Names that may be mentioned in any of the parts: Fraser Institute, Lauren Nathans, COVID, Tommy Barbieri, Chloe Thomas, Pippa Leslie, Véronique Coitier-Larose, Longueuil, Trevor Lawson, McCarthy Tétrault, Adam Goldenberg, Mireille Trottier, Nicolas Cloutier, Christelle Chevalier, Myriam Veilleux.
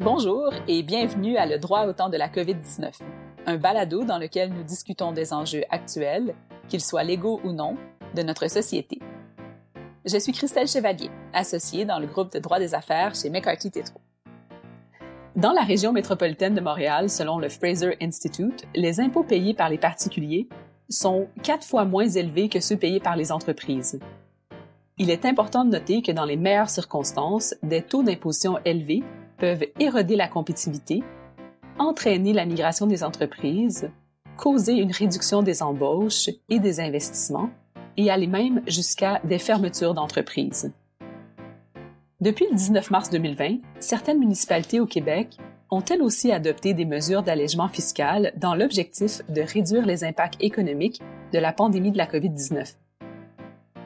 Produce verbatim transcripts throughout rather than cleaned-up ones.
Bonjour et bienvenue à Le droit au temps de la covid dix-neuf, un balado dans lequel nous discutons des enjeux actuels, qu'ils soient légaux ou non, de notre société. Je suis Christelle Chevalier, associée dans le groupe de droit des affaires chez McCarthy Tétrault. Dans la région métropolitaine de Montréal, selon le Fraser Institute, les impôts payés par les particuliers sont quatre fois moins élevés que ceux payés par les entreprises. Il est important de noter que dans les meilleures circonstances, des taux d'imposition élevés peuvent éroder la compétitivité, entraîner la migration des entreprises, causer une réduction des embauches et des investissements, et aller même jusqu'à des fermetures d'entreprises. Depuis le dix-neuf mars deux mille vingt, certaines municipalités au Québec ont elles aussi adopté des mesures d'allègement fiscal dans l'objectif de réduire les impacts économiques de la pandémie de la covid dix-neuf.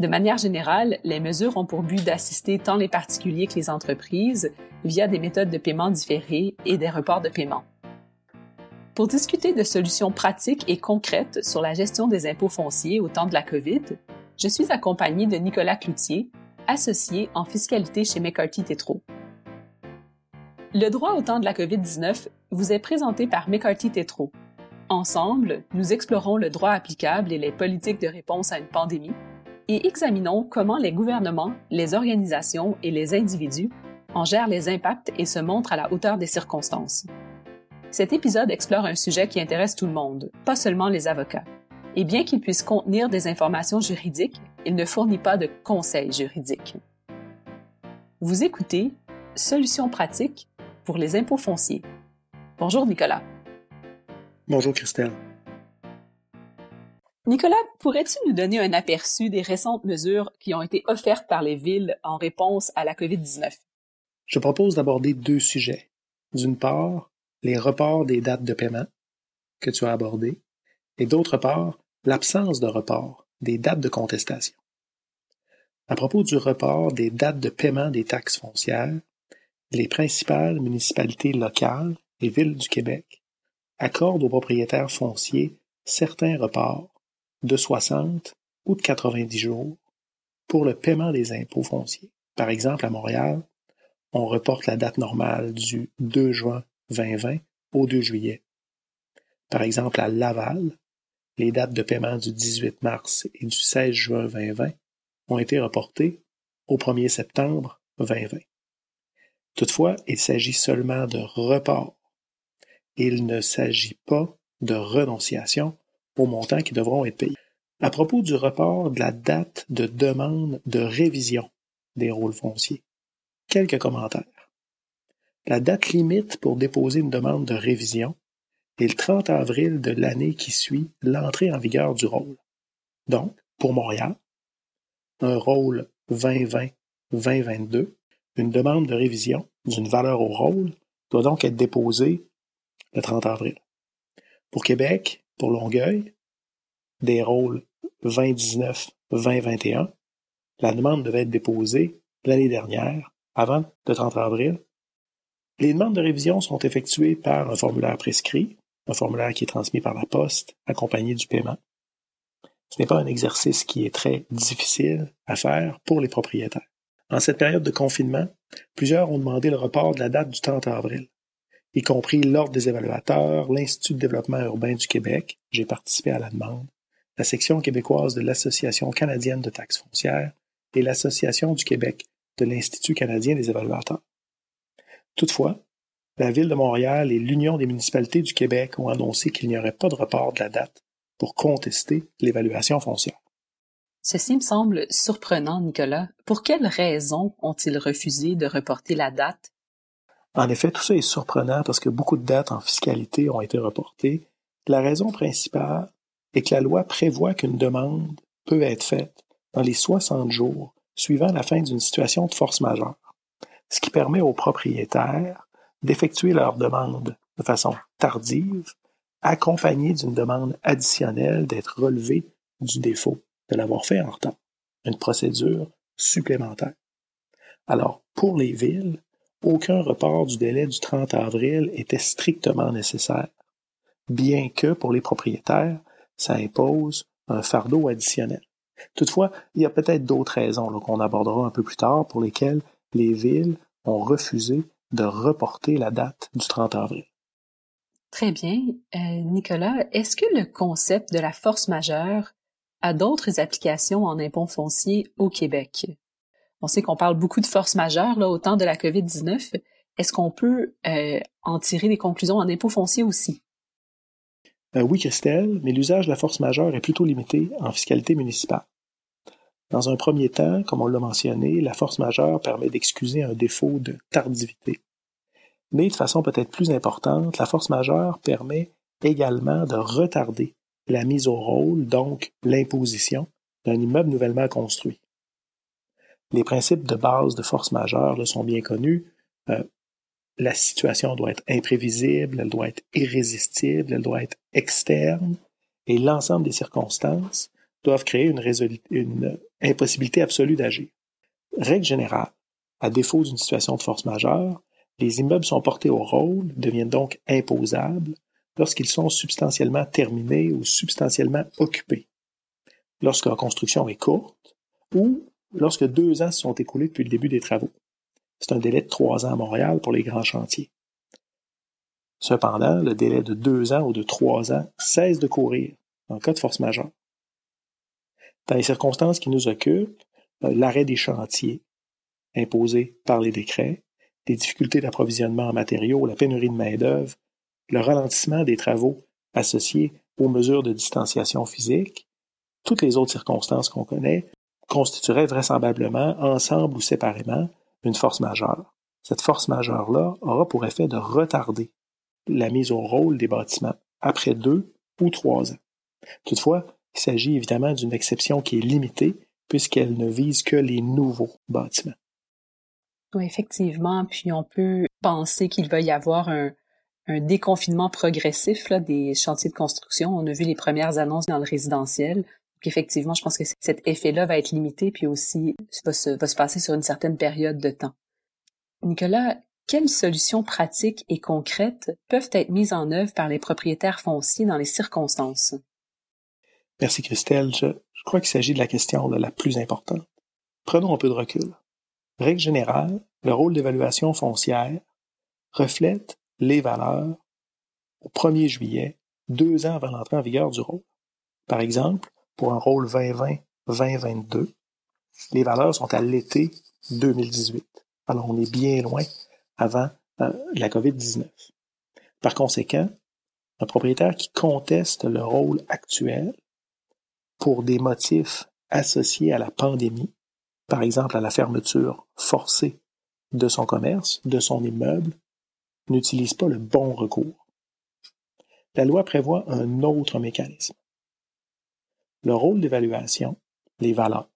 De manière générale, les mesures ont pour but d'assister tant les particuliers que les entreprises via des méthodes de paiement différées et des reports de paiement. Pour discuter de solutions pratiques et concrètes sur la gestion des impôts fonciers au temps de la COVID, je suis accompagnée de Nicolas Cloutier, associé en fiscalité chez McCarthy Tétrault. Le droit au temps de la covid dix-neuf vous est présenté par McCarthy Tétrault. Ensemble, nous explorons le droit applicable et les politiques de réponse à une pandémie, et examinons comment les gouvernements, les organisations et les individus en gèrent les impacts et se montrent à la hauteur des circonstances. Cet épisode explore un sujet qui intéresse tout le monde, pas seulement les avocats. Et bien qu'il puisse contenir des informations juridiques, il ne fournit pas de conseils juridiques. Vous écoutez « Solutions pratiques pour les impôts fonciers ». Bonjour Nicolas. Bonjour Christelle. Nicolas, pourrais-tu nous donner un aperçu des récentes mesures qui ont été offertes par les villes en réponse à la covid dix-neuf? Je propose d'aborder deux sujets. D'une part, les reports des dates de paiement que tu as abordées, et d'autre part, l'absence de report des dates de contestation. À propos du report des dates de paiement des taxes foncières, les principales municipalités locales et villes du Québec accordent aux propriétaires fonciers certains reports de soixante ou de quatre-vingt-dix jours pour le paiement des impôts fonciers. Par exemple, à Montréal, on reporte la date normale du deux juin deux mille vingt au deux juillet. Par exemple, à Laval, les dates de paiement du dix-huit mars et du seize juin deux mille vingt ont été reportées au premier septembre deux mille vingt. Toutefois, il s'agit seulement de report. Il ne s'agit pas de renonciation aux montants qui devront être payés. À propos du report de la date de demande de révision des rôles fonciers, quelques commentaires. La date limite pour déposer une demande de révision est le trente avril de l'année qui suit l'entrée en vigueur du rôle. Donc, pour Montréal, un rôle vingt vingt vingt vingt-deux, une demande de révision d'une valeur au rôle doit donc être déposée le trente avril. Pour Québec, pour Longueuil, des rôles vingt dix-neuf vingt vingt et un, la demande devait être déposée l'année dernière, avant le trente avril. Les demandes de révision sont effectuées par un formulaire prescrit, un formulaire qui est transmis par la poste, accompagné du paiement. Ce n'est pas un exercice qui est très difficile à faire pour les propriétaires. En cette période de confinement, plusieurs ont demandé le report de la date du trente avril. Y compris l'Ordre des évaluateurs, l'Institut de développement urbain du Québec, j'ai participé à la demande, la section québécoise de l'Association canadienne de taxes foncières et l'Association du Québec de l'Institut canadien des évaluateurs. Toutefois, la Ville de Montréal et l'Union des municipalités du Québec ont annoncé qu'il n'y aurait pas de report de la date pour contester l'évaluation foncière. Ceci me semble surprenant, Nicolas. Pour quelles raisons ont-ils refusé de reporter la date? En effet, tout ça est surprenant parce que beaucoup de dates en fiscalité ont été reportées. La raison principale est que la loi prévoit qu'une demande peut être faite dans les soixante jours suivant la fin d'une situation de force majeure, ce qui permet aux propriétaires d'effectuer leur demande de façon tardive, accompagnée d'une demande additionnelle d'être relevée du défaut de l'avoir fait en retard, une procédure supplémentaire. Alors, pour les villes, aucun report du délai du trente avril était strictement nécessaire, bien que pour les propriétaires, ça impose un fardeau additionnel. Toutefois, il y a peut-être d'autres raisons là, qu'on abordera un peu plus tard pour lesquelles les villes ont refusé de reporter la date du trente avril. Très bien. Euh, Nicolas, est-ce que le concept de la force majeure a d'autres applications en impôts fonciers au Québec? On sait qu'on parle beaucoup de force majeure là, au temps de la covid dix-neuf. Est-ce qu'on peut euh, en tirer des conclusions en impôts fonciers aussi? Euh, oui, Christelle, mais l'usage de la force majeure est plutôt limité en fiscalité municipale. Dans un premier temps, comme on l'a mentionné, la force majeure permet d'excuser un défaut de tardivité. Mais de façon peut-être plus importante, la force majeure permet également de retarder la mise au rôle, donc l'imposition, d'un immeuble nouvellement construit. Les principes de base de force majeure là, sont bien connus. Euh, la situation doit être imprévisible, elle doit être irrésistible, elle doit être externe, et l'ensemble des circonstances doivent créer une, résol... une impossibilité absolue d'agir. Règle générale, à défaut d'une situation de force majeure, les immeubles sont portés au rôle, deviennent donc imposables lorsqu'ils sont substantiellement terminés ou substantiellement occupés, lorsque la construction est courte ou lorsque deux ans se sont écoulés depuis le début des travaux. C'est un délai de trois ans à Montréal pour les grands chantiers. Cependant, le délai de deux ans ou de trois ans cesse de courir en cas de force majeure. Dans les circonstances qui nous occupent, l'arrêt des chantiers imposés par les décrets, des difficultés d'approvisionnement en matériaux, la pénurie de main-d'œuvre, le ralentissement des travaux associés aux mesures de distanciation physique, toutes les autres circonstances qu'on connaît constitueraient vraisemblablement, ensemble ou séparément, une force majeure. Cette force majeure-là aura pour effet de retarder la mise au rôle des bâtiments après deux ou trois ans. Toutefois, il s'agit évidemment d'une exception qui est limitée puisqu'elle ne vise que les nouveaux bâtiments. Oui, effectivement, puis on peut penser qu'il va y avoir un, un déconfinement progressif là, des chantiers de construction. On a vu les premières annonces dans le résidentiel. Donc effectivement, je pense que cet effet-là va être limité, puis aussi va se, va se passer sur une certaine période de temps. Nicolas, quelles solutions pratiques et concrètes peuvent être mises en œuvre par les propriétaires fonciers dans les circonstances? Merci Christelle. Je, je crois qu'il s'agit de la question là, la plus importante. Prenons un peu de recul. Règle générale, le rôle d'évaluation foncière reflète les valeurs au premier juillet, deux ans avant l'entrée en vigueur du rôle. Par exemple, pour un rôle vingt vingt vingt vingt-deux, les valeurs sont à l'été deux mille dix-huit. Alors, on est bien loin avant euh, la covid dix-neuf. Par conséquent, un propriétaire qui conteste le rôle actuel pour des motifs associés à la pandémie, par exemple à la fermeture forcée de son commerce, de son immeuble, n'utilise pas le bon recours. La loi prévoit un autre mécanisme. Le rôle d'évaluation, les valeurs,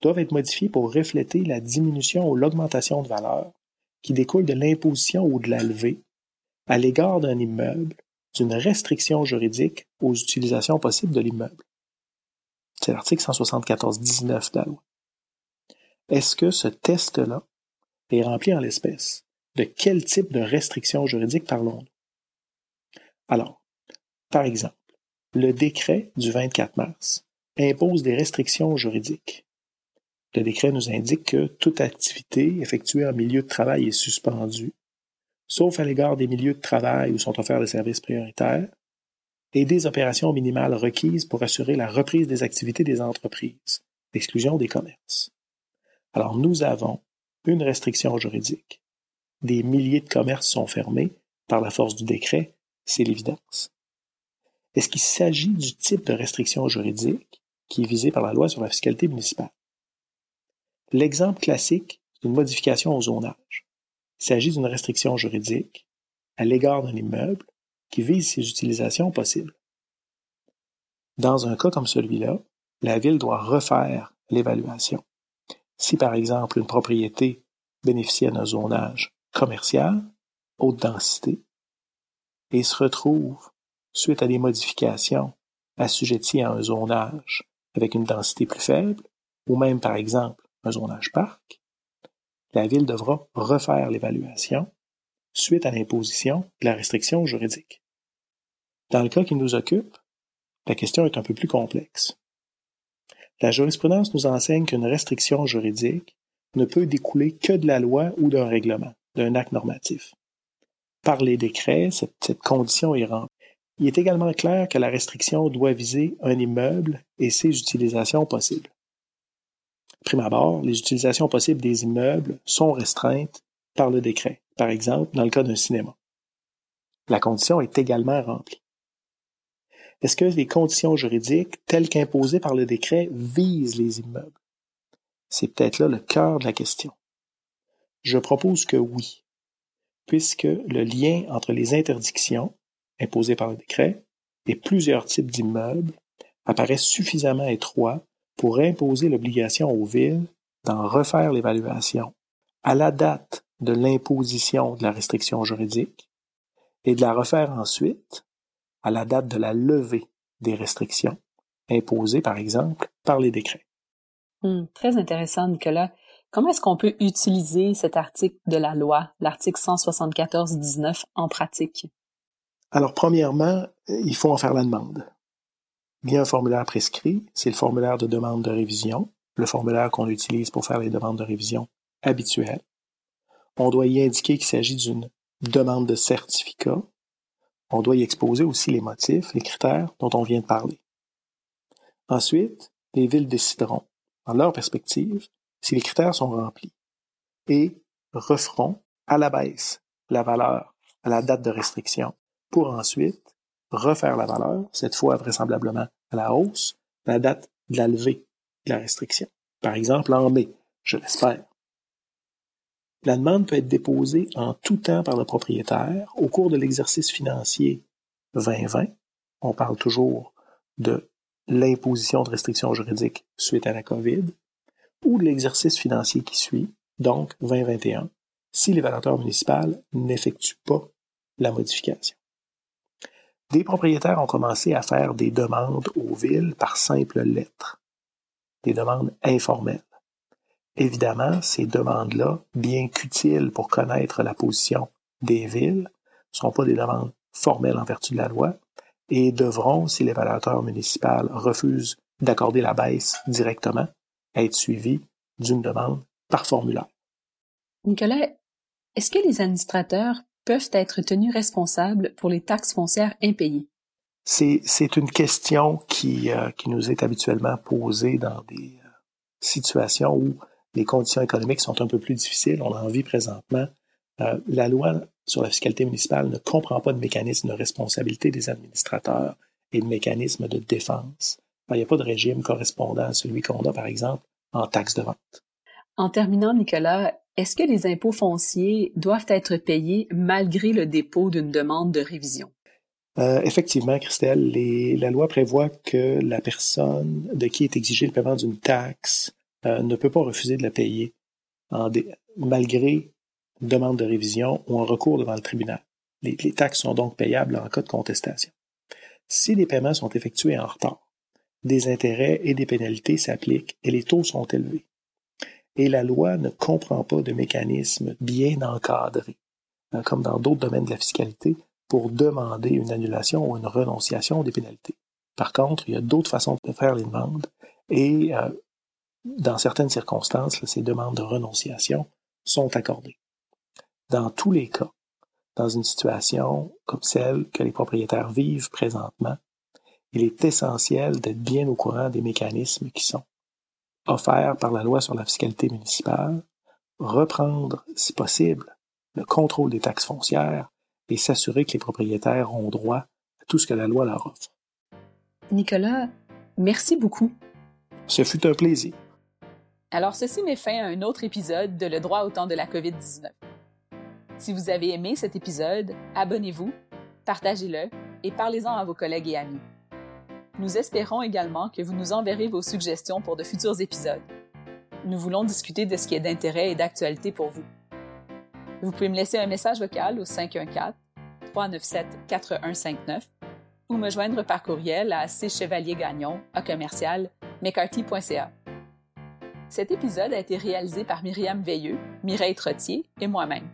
doivent être modifiés pour refléter la diminution ou l'augmentation de valeur qui découle de l'imposition ou de la levée à l'égard d'un immeuble, d'une restriction juridique aux utilisations possibles de l'immeuble. C'est l'article cent soixante-quatorze dix-neuf de la loi. Est-ce que ce test-là est rempli en l'espèce? De quel type de restriction juridique parlons-nous? Alors, par exemple, le décret du vingt-quatre mars impose des restrictions juridiques. Le décret nous indique que toute activité effectuée en milieu de travail est suspendue, sauf à l'égard des milieux de travail où sont offerts les services prioritaires, et des opérations minimales requises pour assurer la reprise des activités des entreprises, l'exclusion des commerces. Alors, nous avons une restriction juridique. Des milliers de commerces sont fermés par la force du décret, c'est l'évidence. Est-ce qu'il s'agit du type de restriction juridique qui est visée par la loi sur la fiscalité municipale? L'exemple classique, c'est une modification au zonage. Il s'agit d'une restriction juridique à l'égard d'un immeuble qui vise ses utilisations possibles. Dans un cas comme celui-là, la Ville doit refaire l'évaluation. Si, par exemple, une propriété bénéficiait d'un zonage commercial, haute densité, et se retrouve, suite à des modifications, assujettie à un zonage avec une densité plus faible, ou même, par exemple, un zonage parc, la Ville devra refaire l'évaluation suite à l'imposition de la restriction juridique. Dans le cas qui nous occupe, la question est un peu plus complexe. La jurisprudence nous enseigne qu'une restriction juridique ne peut découler que de la loi ou d'un règlement. d'un acte normatif. Par les décrets, cette, cette condition est remplie. Il est également clair que la restriction doit viser un immeuble et ses utilisations possibles. Prime abord, les utilisations possibles des immeubles sont restreintes par le décret, par exemple dans le cas d'un cinéma. La condition est également remplie. Est-ce que les conditions juridiques, telles qu'imposées par le décret, visent les immeubles? C'est peut-être là le cœur de la question. Je propose que oui, puisque le lien entre les interdictions imposées par le décret et plusieurs types d'immeubles apparaît suffisamment étroit pour imposer l'obligation aux villes d'en refaire l'évaluation à la date de l'imposition de la restriction juridique et de la refaire ensuite à la date de la levée des restrictions imposées, par exemple, par les décrets. Hum, très intéressant, Nicolas. Comment est-ce qu'on peut utiliser cet article de la loi, l'article cent soixante-quatorze dix-neuf, en pratique? Alors, premièrement, il faut en faire la demande. Il y a un formulaire prescrit, c'est le formulaire de demande de révision, le formulaire qu'on utilise pour faire les demandes de révision habituelles. On doit y indiquer qu'il s'agit d'une demande de certificat. On doit y exposer aussi les motifs, les critères dont on vient de parler. Ensuite, les villes décideront, dans leur perspective, si les critères sont remplis et referont à la baisse la valeur à la date de restriction pour ensuite refaire la valeur, cette fois vraisemblablement à la hausse, à la date de la levée de la restriction. Par exemple, en mai, je l'espère. La demande peut être déposée en tout temps par le propriétaire au cours de l'exercice financier vingt vingt. On parle toujours de l'imposition de restrictions juridiques suite à la COVID ou de l'exercice financier qui suit, donc vingt vingt et un, si l'évaluateur municipal n'effectue pas la modification. Des propriétaires ont commencé à faire des demandes aux villes par simple lettre, des demandes informelles. Évidemment, ces demandes-là, bien qu'utiles pour connaître la position des villes, ne seront pas des demandes formelles en vertu de la loi et devront, si l'évaluateur municipal refuse d'accorder la baisse directement, être suivies d'une demande par formulaire. Nicolas, est-ce que les administrateurs peuvent être tenus responsables pour les taxes foncières impayées? C'est, c'est une question qui, euh, qui nous est habituellement posée dans des euh, situations où les conditions économiques sont un peu plus difficiles. On en vit présentement. Euh, la loi sur la fiscalité municipale ne comprend pas de mécanisme de responsabilité des administrateurs et de mécanisme de défense. Alors, il n'y a pas de régime correspondant à celui qu'on a, par exemple, en taxes de vente. En terminant, Nicolas, est-ce que les impôts fonciers doivent être payés malgré le dépôt d'une demande de révision? Euh, effectivement, Christelle, les, la loi prévoit que la personne de qui est exigé le paiement d'une taxe euh, ne peut pas refuser de la payer en dé, malgré une demande de révision ou un recours devant le tribunal. Les, les taxes sont donc payables en cas de contestation. Si les paiements sont effectués en retard, des intérêts et des pénalités s'appliquent et les taux sont élevés. Et la loi ne comprend pas de mécanisme bien encadré, comme dans d'autres domaines de la fiscalité, pour demander une annulation ou une renonciation des pénalités. Par contre, il y a d'autres façons de faire les demandes et euh, dans certaines circonstances, ces demandes de renonciation sont accordées. Dans tous les cas, dans une situation comme celle que les propriétaires vivent présentement, il est essentiel d'être bien au courant des mécanismes qui sont offerts par la loi sur la fiscalité municipale, reprendre, si possible, le contrôle des taxes foncières et s'assurer que les propriétaires ont droit à tout ce que la loi leur offre. Nicolas, merci beaucoup. Ce fut un plaisir. Alors, ceci met fin à un autre épisode de Le droit au temps de la covid dix-neuf. Si vous avez aimé cet épisode, abonnez-vous, partagez-le et parlez-en à vos collègues et amis. Nous espérons également que vous nous enverrez vos suggestions pour de futurs épisodes. Nous voulons discuter de ce qui est d'intérêt et d'actualité pour vous. Vous pouvez me laisser un message vocal au cinq un quatre, trois neuf sept, quatre un cinq neuf ou me joindre par courriel à c chevalier gagnon à commercial mccarthy point c a. Cet épisode a été réalisé par Myriam Veilleux, Mireille Trottier et moi-même.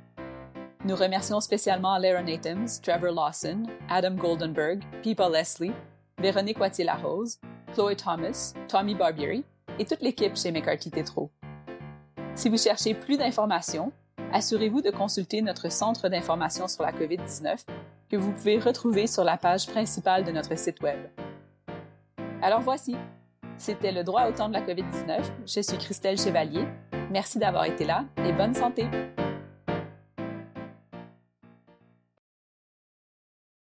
Nous remercions spécialement Lauren Nathans, Trevor Lawson, Adam Goldenberg, Pippa Leslie, Véronique Coitier-Larose, Chloe Thomas, Tommy Barbieri et toute l'équipe chez McCarthy Tétrault. Si vous cherchez plus d'informations, assurez-vous de consulter notre centre d'information sur la COVID dix-neuf que vous pouvez retrouver sur la page principale de notre site Web. Alors voici, c'était Le droit au temps de la COVID dix-neuf. Je suis Christelle Chevalier. Merci d'avoir été là et bonne santé!